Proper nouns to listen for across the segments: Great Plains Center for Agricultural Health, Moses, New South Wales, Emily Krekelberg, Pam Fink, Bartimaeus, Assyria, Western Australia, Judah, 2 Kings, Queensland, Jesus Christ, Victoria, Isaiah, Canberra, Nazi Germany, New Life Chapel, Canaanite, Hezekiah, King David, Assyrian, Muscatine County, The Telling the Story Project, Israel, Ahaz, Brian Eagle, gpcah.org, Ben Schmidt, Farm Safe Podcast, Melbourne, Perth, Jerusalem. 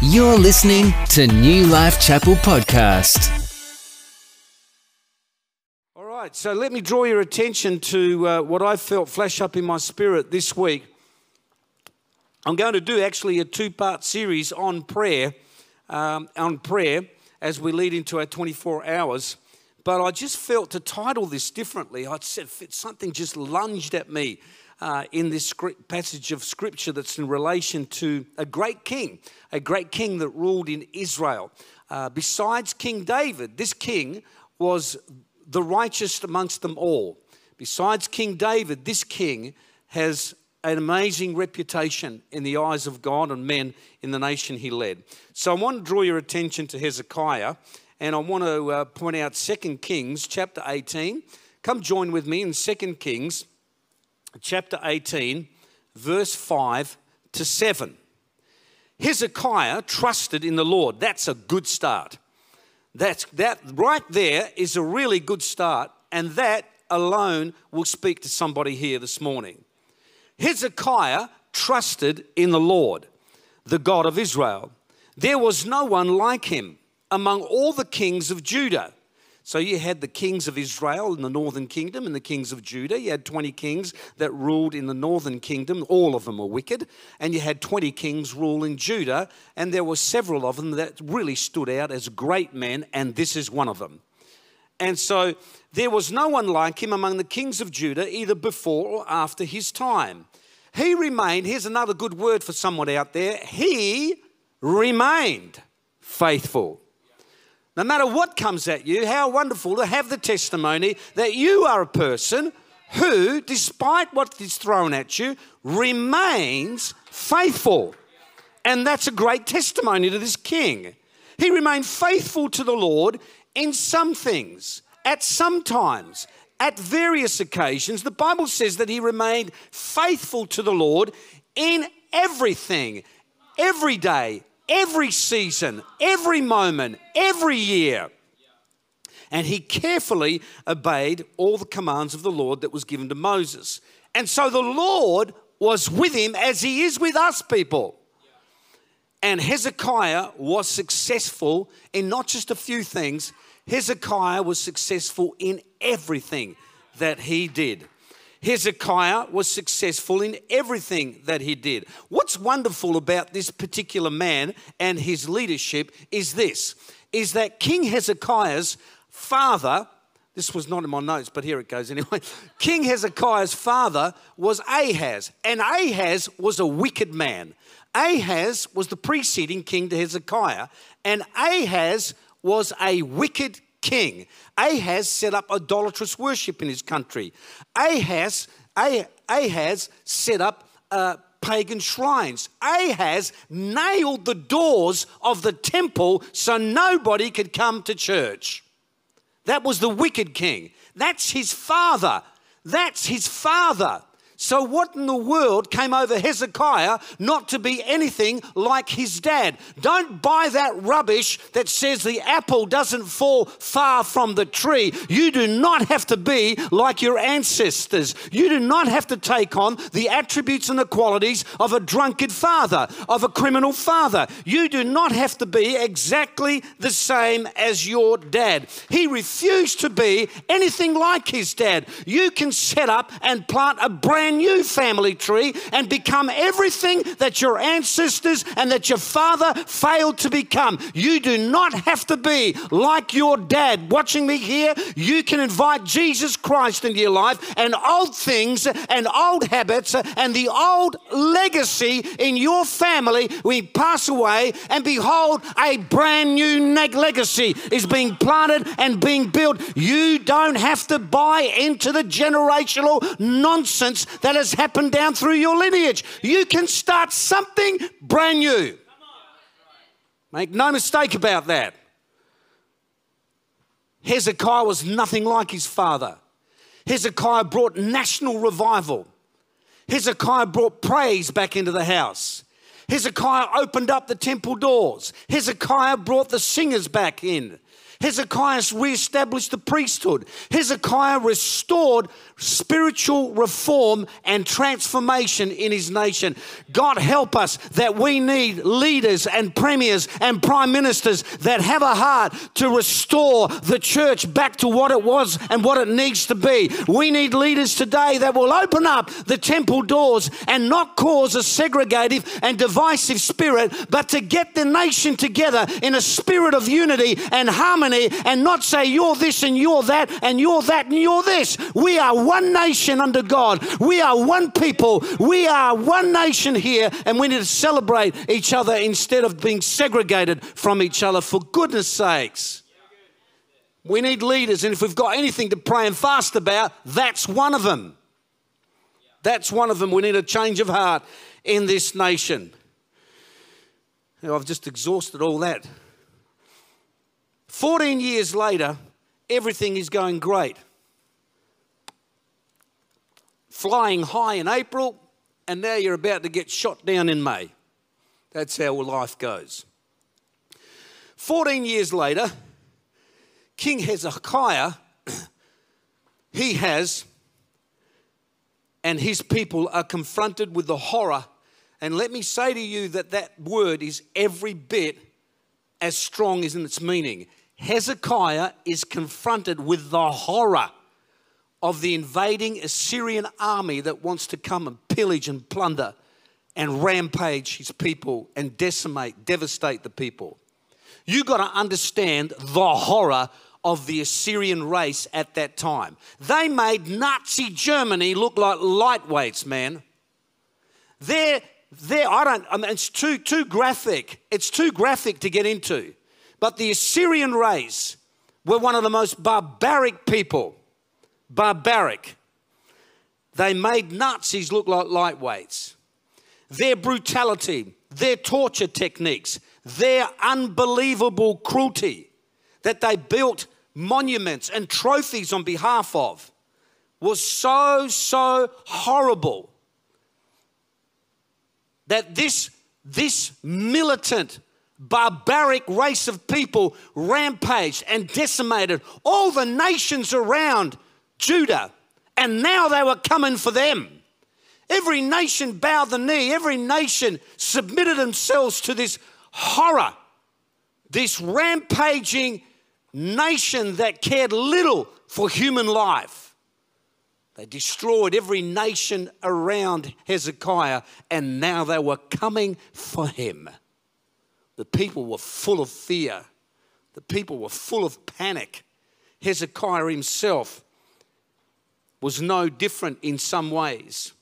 You're listening to New Life Chapel Podcast. All right, so let me draw your attention to what I felt flash up in my spirit this week. I'm going to do actually a two-part series on prayer, as we lead into our 24 hours. But I just felt to title this differently. I said something just lunged at me in this passage of Scripture that's in relation to a great king that ruled in Israel. Besides King David, this king was the righteous amongst them all. Besides King David, this king has an amazing reputation in the eyes of God and men in the nation he led. So I want to draw your attention to Hezekiah, and I want to point out 2 Kings chapter 18. Come join with me in 2 Kings chapter 18, verse 5 to 7. Hezekiah trusted in the Lord. That's a good start. That right there is a really good start, and that alone will speak to somebody here this morning. Hezekiah trusted in the Lord, the God of Israel. There was no one like him among all the kings of Judah. So you had the kings of Israel in the northern kingdom and the kings of Judah. You had 20 kings that ruled in the northern kingdom. All of them were wicked. And you had 20 kings rule in Judah. And there were several of them that really stood out as great men. And this is one of them. And so there was no one like him among the kings of Judah, either before or after his time. He remained, here's another good word for someone out there, he remained faithful. No matter what comes at you, how wonderful to have the testimony that you are a person who, despite what is thrown at you, remains faithful. And that's a great testimony to this king. He remained faithful to the Lord in some things, at some times, at various occasions. The Bible says that he remained faithful to the Lord in everything, every day, every season, every moment, every year. And he carefully obeyed all the commands of the Lord that was given to Moses. And so the Lord was with him as he is with us, people. And Hezekiah was successful in not just a few things. Hezekiah was successful in everything that he did. Hezekiah was successful in everything that he did. What's wonderful about this particular man and his leadership is this, is that King Hezekiah's father, this was not in my notes, but here it goes anyway. King Hezekiah's father was Ahaz, and Ahaz was a wicked man. Ahaz was the preceding king to Hezekiah, and Ahaz was a wicked king. Ahaz set up idolatrous worship in his country. Ahaz set up pagan shrines. Ahaz nailed the doors of the temple so nobody could come to church. That was the wicked king. That's his father. That's his father. So what in the world came over Hezekiah not to be anything like his dad? Don't buy that rubbish that says the apple doesn't fall far from the tree. You do not have to be like your ancestors. You do not have to take on the attributes and the qualities of a drunkard father, of a criminal father. You do not have to be exactly the same as your dad. He refused to be anything like his dad. You can set up and plant a brand new family tree and become everything that your ancestors and that your father failed to become. You do not have to be like your dad. Watching me here, you can invite Jesus Christ into your life, and old things and old habits and the old legacy in your family will pass away, and behold, a brand new legacy is being planted and being built. You don't have to buy into the generational nonsense that has happened down through your lineage. You can start something brand new. Make no mistake about that. Hezekiah was nothing like his father. Hezekiah brought national revival. Hezekiah brought praise back into the house. Hezekiah opened up the temple doors. Hezekiah brought the singers back in. Hezekiah reestablished the priesthood. Hezekiah restored spiritual reform and transformation in his nation. God help us that we need leaders and premiers and prime ministers that have a heart to restore the church back to what it was and what it needs to be. We need leaders today that will open up the temple doors and not cause a segregative and divisive spirit, but to get the nation together in a spirit of unity and harmony and not say you're this and you're that and you're that and you're this. We are one nation under God. We are one people. We are one nation here, and we need to celebrate each other instead of being segregated from each other, for goodness sakes. We need leaders, and if we've got anything to pray and fast about, that's one of them. That's one of them. We need a change of heart in this nation. You know, I've just exhausted all that. 14 years later, everything is going great. Flying high in April, and now you're about to get shot down in May. That's how life goes. 14 years later, King Hezekiah, he has, and his people are confronted with the horror. And let me say to you that that word is every bit as strong as in its meaning. Hezekiah is confronted with the horror of the invading Assyrian army that wants to come and pillage and plunder and rampage his people and decimate, devastate the people. You got to understand the horror of the Assyrian race at that time. They made Nazi Germany look like lightweights, man. It's too graphic. It's too graphic to get into. But the Assyrian race were one of the most barbaric people. Barbaric. They made Nazis look like lightweights. Their brutality, their torture techniques, their unbelievable cruelty that they built monuments and trophies on behalf of was so horrible that this militant, barbaric race of people rampaged and decimated all the nations around Judah, and now they were coming for them. Every nation bowed the knee. Every nation submitted themselves to this horror, this rampaging nation that cared little for human life. They destroyed every nation around Hezekiah, and now they were coming for him. The people were full of fear. The people were full of panic. Hezekiah himself was no different in some ways.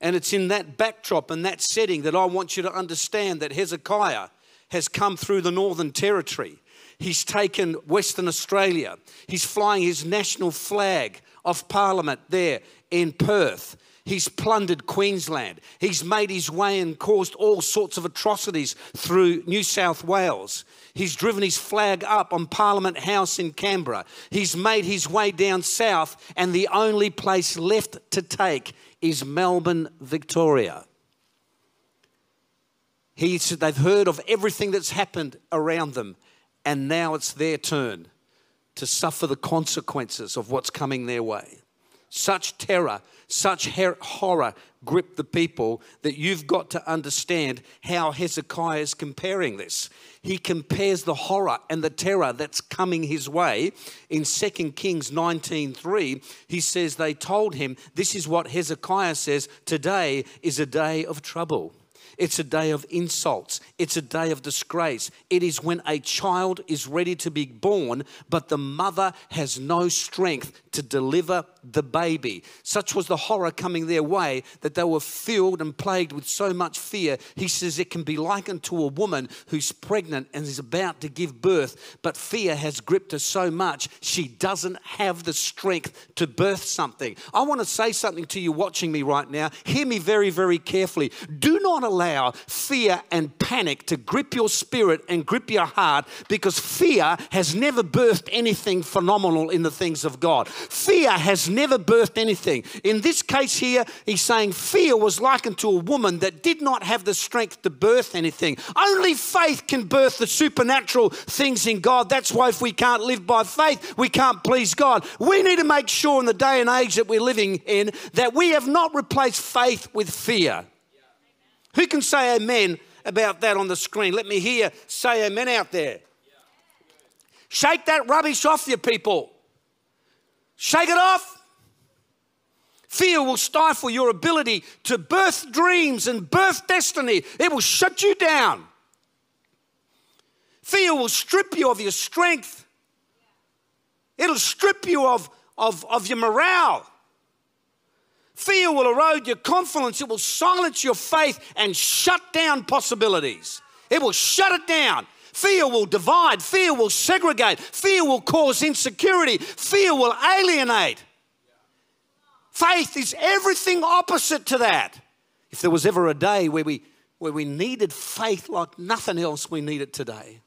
And it's in that backdrop and that setting that I want you to understand that Hezekiah has come through the Northern Territory. He's taken Western Australia. He's flying his national flag of Parliament there in Perth. He's plundered Queensland. He's made his way and caused all sorts of atrocities through New South Wales. He's driven his flag up on Parliament House in Canberra. He's made his way down south, and the only place left to take is Melbourne, Victoria. They've heard of everything that's happened around them, and now it's their turn to suffer the consequences of what's coming their way. Such terror, such horror gripped the people that you've got to understand how Hezekiah is comparing this. He compares the horror and the terror that's coming his way. In 2 Kings 19:3, he says they told him, this is what Hezekiah says, today is a day of trouble. It's a day of insults. It's a day of disgrace. It is when a child is ready to be born, but the mother has no strength to deliver the baby. Such was the horror coming their way that they were filled and plagued with so much fear. He says it can be likened to a woman who's pregnant and is about to give birth, but fear has gripped her so much she doesn't have the strength to birth something. I want to say something to you watching me right now. Hear me very, very carefully. Do not allow fear and panic to grip your spirit and grip your heart, because fear has never birthed anything phenomenal in the things of God. Fear has never birthed anything. In this case here, he's saying fear was likened to a woman that did not have the strength to birth anything. Only faith can birth the supernatural things in God. That's why if we can't live by faith, we can't please God. We need to make sure in the day and age that we're living in that we have not replaced faith with fear. Who can say amen about that on the screen? Let me hear say amen out there. Shake that rubbish off you people. Shake it off. Fear will stifle your ability to birth dreams and birth destiny. It will shut you down. Fear will strip you of your strength. It'll strip you of your morale. Fear will erode your confidence. It will silence your faith and shut down possibilities. It will shut it down. Fear will divide. Fear will segregate. Fear will cause insecurity. Fear will alienate. Faith is everything opposite to that. If there was ever a day where we needed faith like nothing else, we need it today.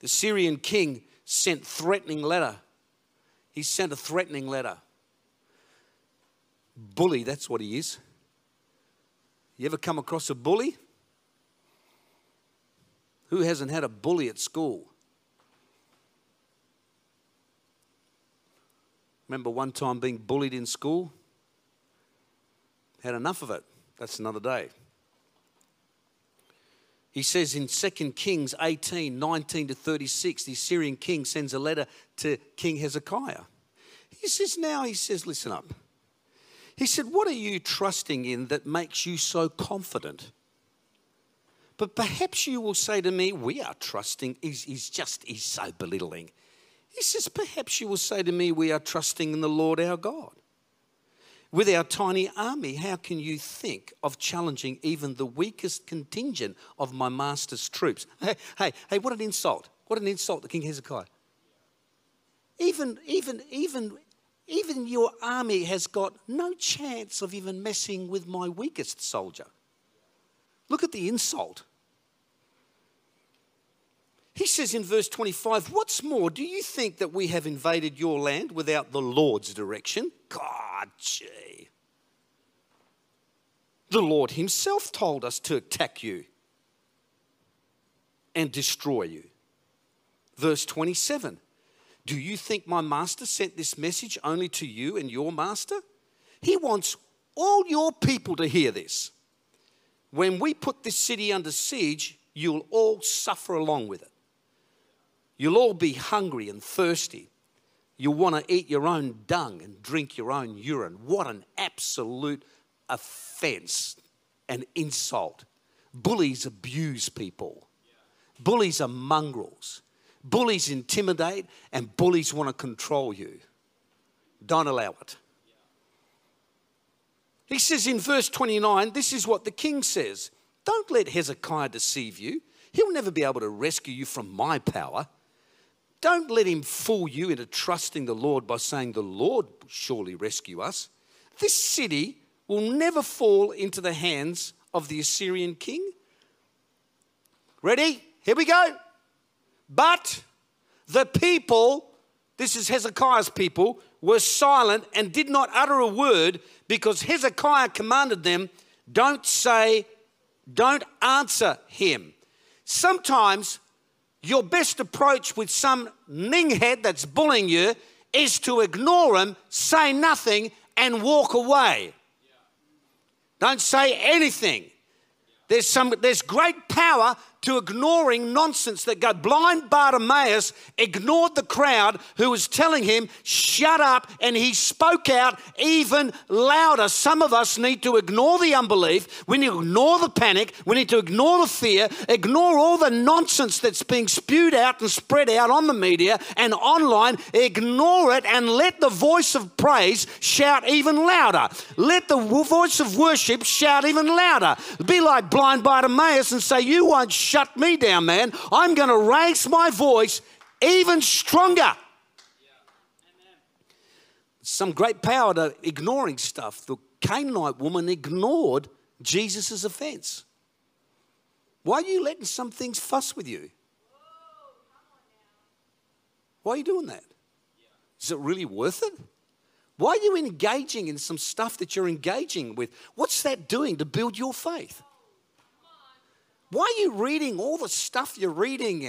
The Syrian king sent threatening letter. He sent a threatening letter. Bully, that's what he is. You ever come across a bully? Who hasn't had a bully at school? Remember one time being bullied in school? Had enough of it. That's another day. He says in 2 Kings 18, 19 to 36, the Assyrian king sends a letter to King Hezekiah. He says, now, he says, listen up. He said, what are you trusting in that makes you so confident? But perhaps you will say to me, we are trusting, he's so belittling. He says, perhaps you will say to me, we are trusting in the Lord our God. With our tiny army, how can you think of challenging even the weakest contingent of my master's troops? Hey, what an insult. What an insult to King Hezekiah. Even your army has got no chance of even messing with my weakest soldier. Look at the insult. He says in verse 25, what's more, do you think that we have invaded your land without the Lord's direction? God, gee. The Lord himself told us to attack you and destroy you. Verse 27. Do you think my master sent this message only to you and your master? He wants all your people to hear this. When we put this city under siege, you'll all suffer along with it. You'll all be hungry and thirsty. You'll want to eat your own dung and drink your own urine. What an absolute offense and insult. Bullies abuse people. Bullies are mongrels. Bullies intimidate and bullies want to control you. Don't allow it. He says in verse 29, this is what the king says. Don't let Hezekiah deceive you. He'll never be able to rescue you from my power. Don't let him fool you into trusting the Lord by saying the Lord will surely rescue us. This city will never fall into the hands of the Assyrian king. Ready? Here we go. But the people, this is Hezekiah's people, were silent and did not utter a word because Hezekiah commanded them, don't answer him. Sometimes your best approach with some ninghead that's bullying you is to ignore him, say nothing, and walk away. Don't say anything. There's great power to ignoring nonsense that God. Blind Bartimaeus ignored the crowd who was telling him, shut up, and he spoke out even louder. Some of us need to ignore the unbelief. We need to ignore the panic. We need to ignore the fear, ignore all the nonsense that's being spewed out and spread out on the media and online. Ignore it and let the voice of praise shout even louder. Let the voice of worship shout even louder. Be like blind Bartimaeus and say, you won't shut me down, man. I'm going to raise my voice even stronger. Yeah. Amen. Some great power to ignoring stuff. The Canaanite woman ignored Jesus' offense. Why are you letting some things fuss with you? Why are you doing that? Is it really worth it? Why are you engaging in some stuff that you're engaging with? What's that doing to build your faith? Why are you reading all the stuff you're reading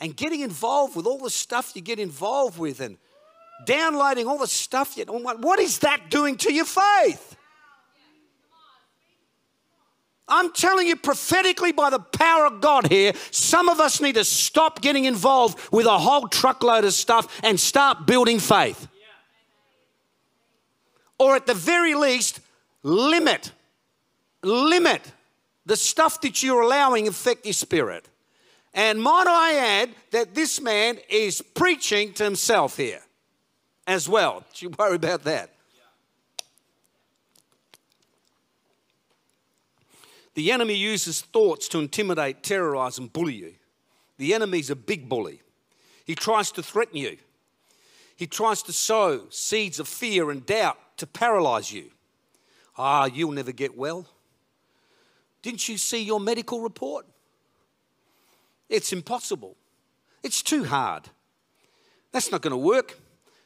and getting involved with all the stuff you get involved with and downloading all the stuff? What is that doing to your faith? I'm telling you prophetically by the power of God here, some of us need to stop getting involved with a whole truckload of stuff and start building faith. Or at the very least, limit the stuff that you're allowing affect your spirit. And might I add that this man is preaching to himself here as well. Don't you worry about that. The enemy uses thoughts to intimidate, terrorize, and bully you. The enemy's a big bully. He tries to threaten you. He tries to sow seeds of fear and doubt to paralyze you. You'll never get well. Didn't you see your medical report? It's impossible. It's too hard. That's not going to work.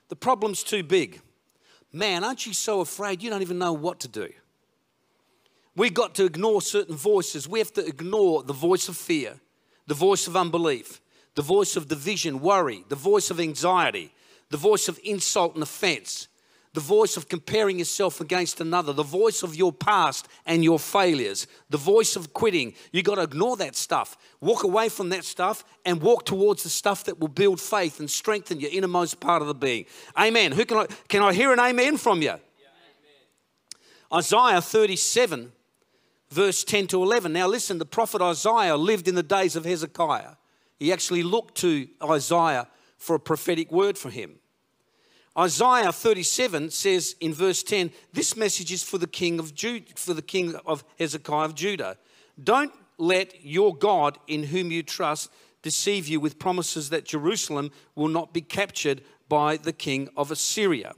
The problem's too big. Man, aren't you so afraid you don't even know what to do? We've got to ignore certain voices. We have to ignore the voice of fear, the voice of unbelief, the voice of division, worry, the voice of anxiety, the voice of insult and offense, the voice of comparing yourself against another, the voice of your past and your failures, the voice of quitting. You've got to ignore that stuff. Walk away from that stuff and walk towards the stuff that will build faith and strengthen your innermost part of the being. Amen. Can I hear an amen from you? Yeah, amen. Isaiah 37, verse 10 to 11. Now listen, the prophet Isaiah lived in the days of Hezekiah. He actually looked to Isaiah for a prophetic word for him. Isaiah 37 says in verse 10, this message is for the king of Hezekiah of Judah. Don't let your God in whom you trust deceive you with promises that Jerusalem will not be captured by the king of Assyria.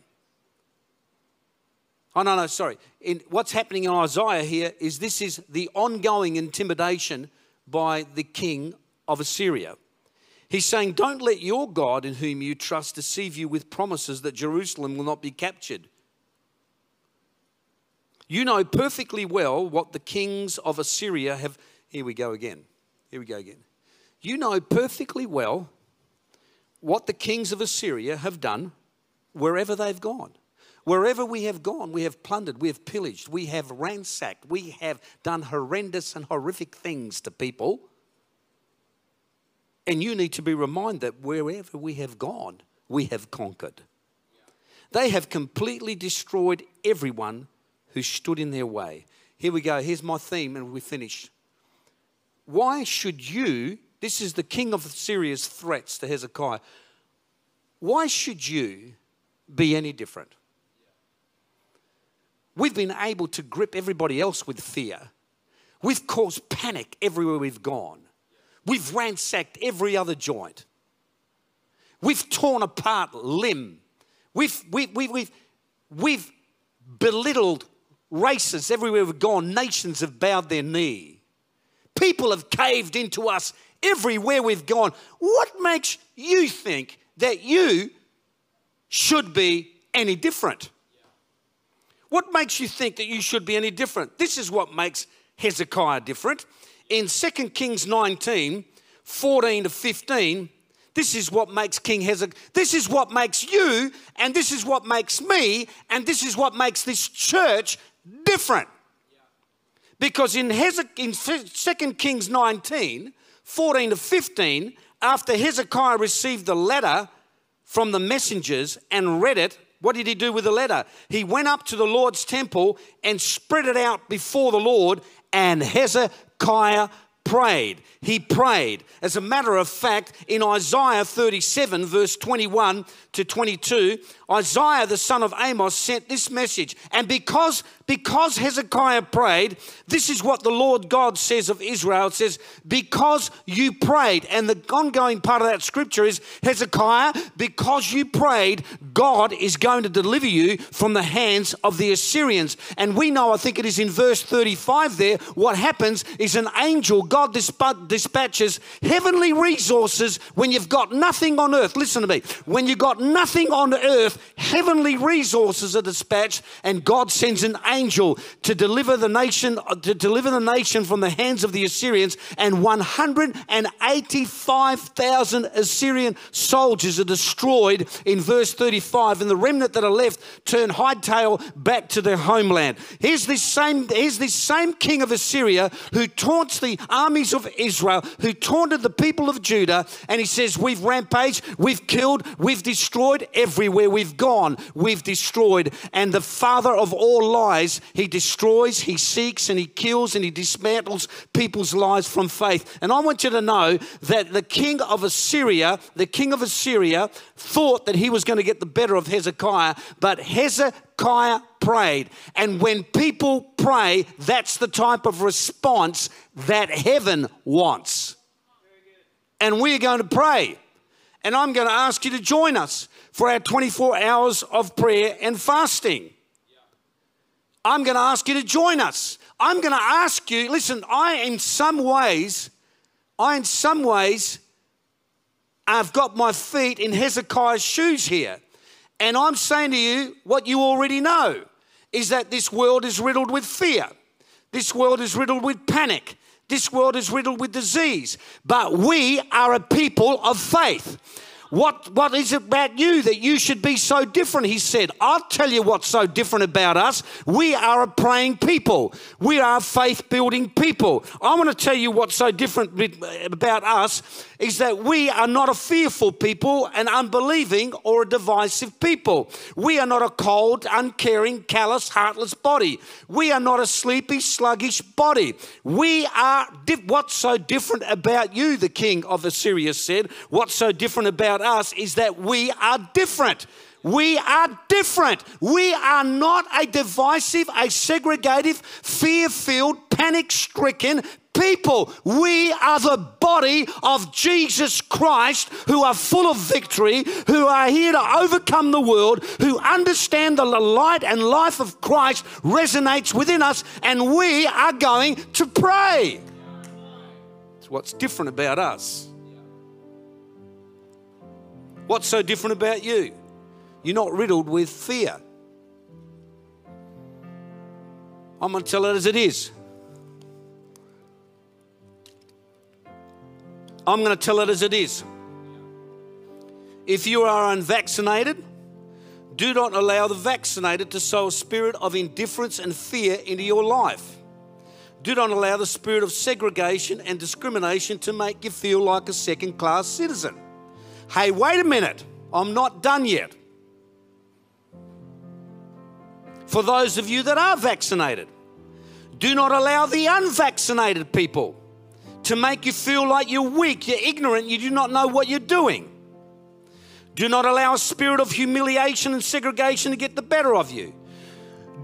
What's happening in Isaiah here is this is the ongoing intimidation by the king of Assyria. He's saying, don't let your God in whom you trust deceive you with promises that Jerusalem will not be captured. You know perfectly well what the kings of Assyria have... Here we go again. You know perfectly well what the kings of Assyria have done wherever they've gone. Wherever we have gone, we have plundered, we have pillaged, we have ransacked, we have done horrendous and horrific things to people. And you need to be reminded that wherever we have gone, we have conquered. They have completely destroyed everyone who stood in their way. Here we go. Here's my theme and we finish. Why should you, this is the king of Assyria's threats to Hezekiah. Why should you be any different? We've been able to grip everybody else with fear. We've caused panic everywhere we've gone. We've ransacked every other joint. We've torn apart limb. We've belittled races everywhere we've gone. Nations have bowed their knee. People have caved into us everywhere we've gone. What makes you think that you should be any different? What makes you think that you should be any different? This is what makes Hezekiah different. In 2 Kings 19, 14 to 15, this is what makes King Hezekiah, this is what makes you, and this is what makes me, and this is what makes this church different. Because in 2 Kings 19, 14 to 15, after Hezekiah received the letter from the messengers and read it, what did he do with the letter? He went up to the Lord's temple and spread it out before the Lord, and Hezekiah prayed. He prayed. As a matter of fact, in Isaiah 37, verse 21 to 22, Isaiah, the son of Amos, sent this message. And because Hezekiah prayed, this is what the Lord God says of Israel. It says, because you prayed. And the ongoing part of that scripture is, Hezekiah, because you prayed, God is going to deliver you from the hands of the Assyrians. And we know, I think it is in verse 35 there, what happens is an angel, God, God dispatches heavenly resources when you've got nothing on earth. Listen to me. When you've got nothing on earth, heavenly resources are dispatched, and God sends an angel to deliver the nation from the hands of the Assyrians, and 185,000 Assyrian soldiers are destroyed in verse 35, and the remnant that are left turn hightail back to their homeland. Here's this same king of Assyria who taunts the armies of Israel, who taunted the people of Judah, and he says, we've rampaged, we've killed, we've destroyed everywhere we've gone, we've destroyed. And the father of all lies, he destroys, he seeks, and he kills, and he dismantles people's lies from faith. And I want you to know that the king of Assyria thought that he was going to get the better of Hezekiah, but Hezekiah prayed. And when people pray, that's the type of response that heaven wants. And we're going to pray. And I'm going to ask you to join us for our 24 hours of prayer and fasting. I'm going to ask you to join us. I'm going to ask you, listen, I in some ways, I've got my feet in Hezekiah's shoes here. And I'm saying to you what you already know, is that this world is riddled with fear. This world is riddled with panic. This world is riddled with disease. But we are a people of faith. What is it about you that you should be so different? He said, I'll tell you what's so different about us. We are a praying people. We are a faith-building people. I want to tell you what's so different about us is that we are not a fearful people, an unbelieving or a divisive people. We are not a cold, uncaring, callous, heartless body. We are not a sleepy, sluggish body. We are, what's so different about you, the king of Assyria said, what's so different about us is that we are different. We are different. We are not a divisive, a segregative, fear-filled, panic-stricken people. We are the body of Jesus Christ, who are full of victory, who are here to overcome the world, who understand the light and life of Christ resonates within us, and we are going to pray. It's what's different about us. What's so different about you? You're not riddled with fear. I'm going to tell it as it is. I'm going to tell it as it is. If you are unvaccinated, do not allow the vaccinated to sow a spirit of indifference and fear into your life. Do not allow the spirit of segregation and discrimination to make you feel like a second-class citizen. Hey, wait a minute. I'm not done yet. For those of you that are vaccinated, do not allow the unvaccinated people to make you feel like you're weak, you're ignorant, you do not know what you're doing. Do not allow a spirit of humiliation and segregation to get the better of you.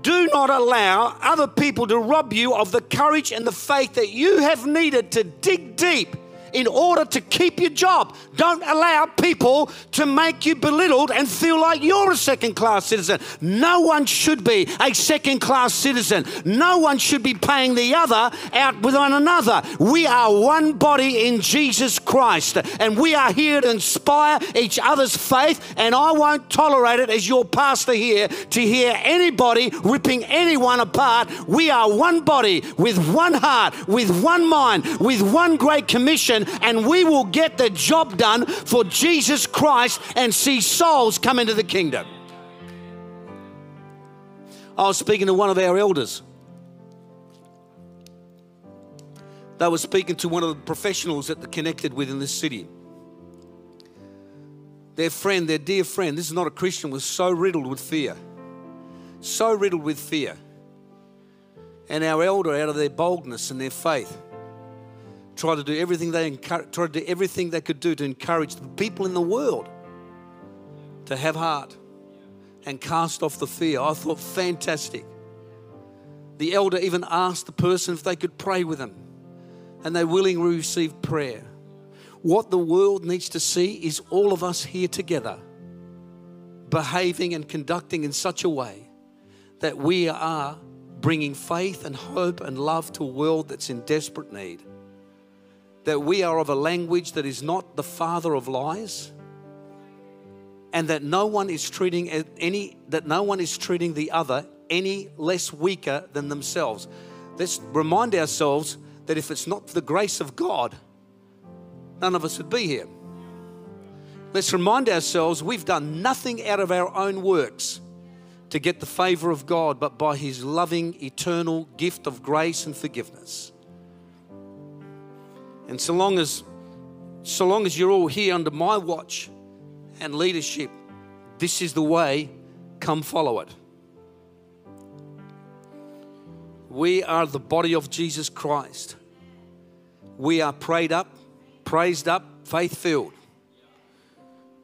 Do not allow other people to rob you of the courage and the faith that you have needed to dig deep in order to keep your job. Don't allow people to make you belittled and feel like you're a second-class citizen. No one should be a second-class citizen. No one should be paying the other out with one another. We are one body in Jesus Christ, and we are here to inspire each other's faith, and I won't tolerate it as your pastor here to hear anybody ripping anyone apart. We are one body with one heart, with one mind, with one great commission, and we will get the job done for Jesus Christ and see souls come into the kingdom. I was speaking to one of our elders. They were speaking to one of the professionals that they're connected with in this city. Their friend, their dear friend, this is not a Christian, was so riddled with fear. So riddled with fear. And our elder, out of their boldness and their faith, tried to do everything they could do to encourage the people in the world to have heart and cast off the fear. I thought, fantastic. The elder even asked the person if they could pray with them, and they willingly received prayer. What the world needs to see is all of us here together, behaving and conducting in such a way that we are bringing faith and hope and love to a world that's in desperate need. that we are of a language that is not the father of lies, and that no one is treating the other any less weaker than themselves. Let's remind ourselves that if it's not for the grace of God, none of us would be here. Let's remind ourselves we've done nothing out of our own works to get the favor of God, but by His loving, eternal gift of grace and forgiveness. And so long as you're all here under my watch and leadership, this is the way, come follow it. We are the body of Jesus Christ. We are prayed up, praised up, faith-filled.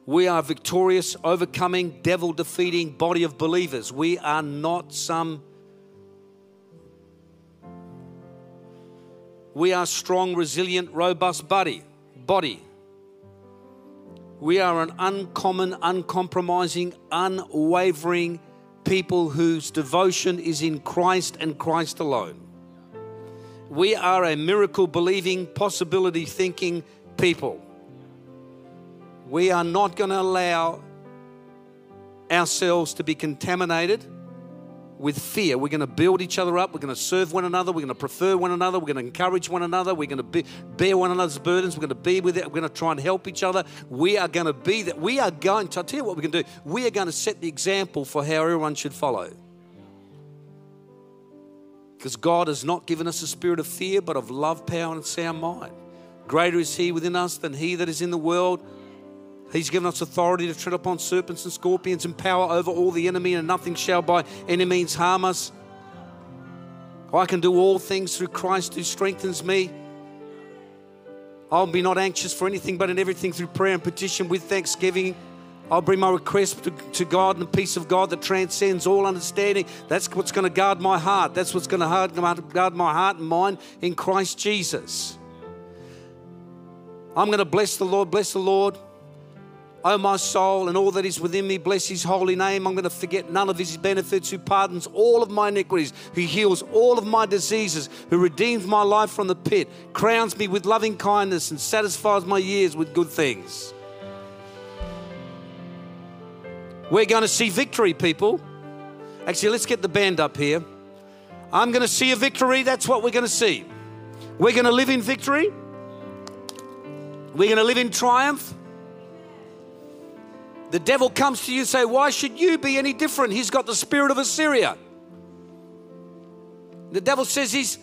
We are victorious, overcoming, devil-defeating body of believers. We are not some... We are strong, resilient, robust body. We are an uncommon, uncompromising, unwavering people whose devotion is in Christ and Christ alone. We are a miracle-believing, possibility-thinking people. We are not going to allow ourselves to be contaminated with fear. We're going to build each other up. We're going to serve one another. We're going to prefer one another. We're going to encourage one another. We're going to bear one another's burdens. We're going to be with it. We're going to try and help each other. We are going to be that. We are going to, I'll tell you what we're going to do. We are going to set the example for how everyone should follow. Because God has not given us a spirit of fear, but of love, power, and sound mind. Greater is He within us than he that is in the world. He's given us authority to tread upon serpents and scorpions and power over all the enemy, and nothing shall by any means harm us. I can do all things through Christ who strengthens me. I'll be not anxious for anything, but in everything through prayer and petition with thanksgiving. I'll bring my request to God, and the peace of God that transcends all understanding. That's what's going to guard my heart. That's what's going to guard my heart and mind in Christ Jesus. I'm going to bless the Lord, bless the Lord. Oh, my soul, and all that is within me, bless His holy name. I'm going to forget none of His benefits, who pardons all of my iniquities, who heals all of my diseases, who redeems my life from the pit, crowns me with loving kindness, and satisfies my years with good things. We're going to see victory, people. Actually, let's get the band up here. I'm going to see a victory. That's what we're going to see. We're going to live in victory. We're going to live in triumph. The devil comes to you and say, why should you be any different? He's got the spirit of Assyria. The devil says he's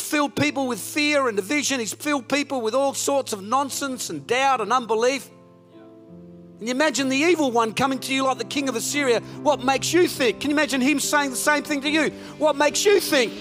filled people with fear and division. He's filled people with all sorts of nonsense and doubt and unbelief. And you imagine the evil one coming to you like the king of Assyria. What makes you think? Can you imagine him saying the same thing to you? What makes you think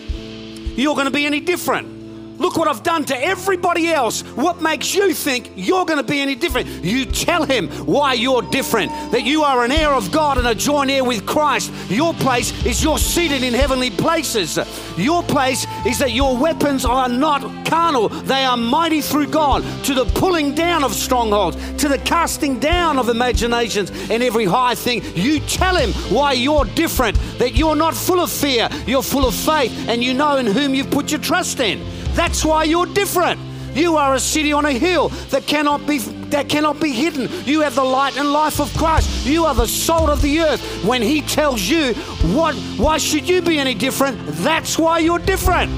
you're going to be any different? Look what I've done to everybody else. What makes you think you're going to be any different? You tell him why you're different, that you are an heir of God and a joint heir with Christ. Your place is you're seated in heavenly places. Your place is that your weapons are not carnal. They are mighty through God to the pulling down of strongholds, to the casting down of imaginations and every high thing. You tell him why you're different, that you're not full of fear. You're full of faith, and you know in whom you've put your trust in. That's why you're different. You are a city on a hill that cannot be hidden. You have the light and life of Christ. You are the salt of the earth. When He tells you, why should you be any different? That's why you're different.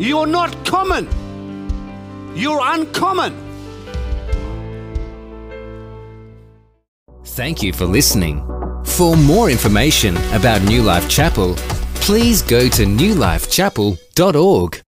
You're not common. You're uncommon. Thank you for listening. For more information about New Life Chapel, please go to newlifechapel.org.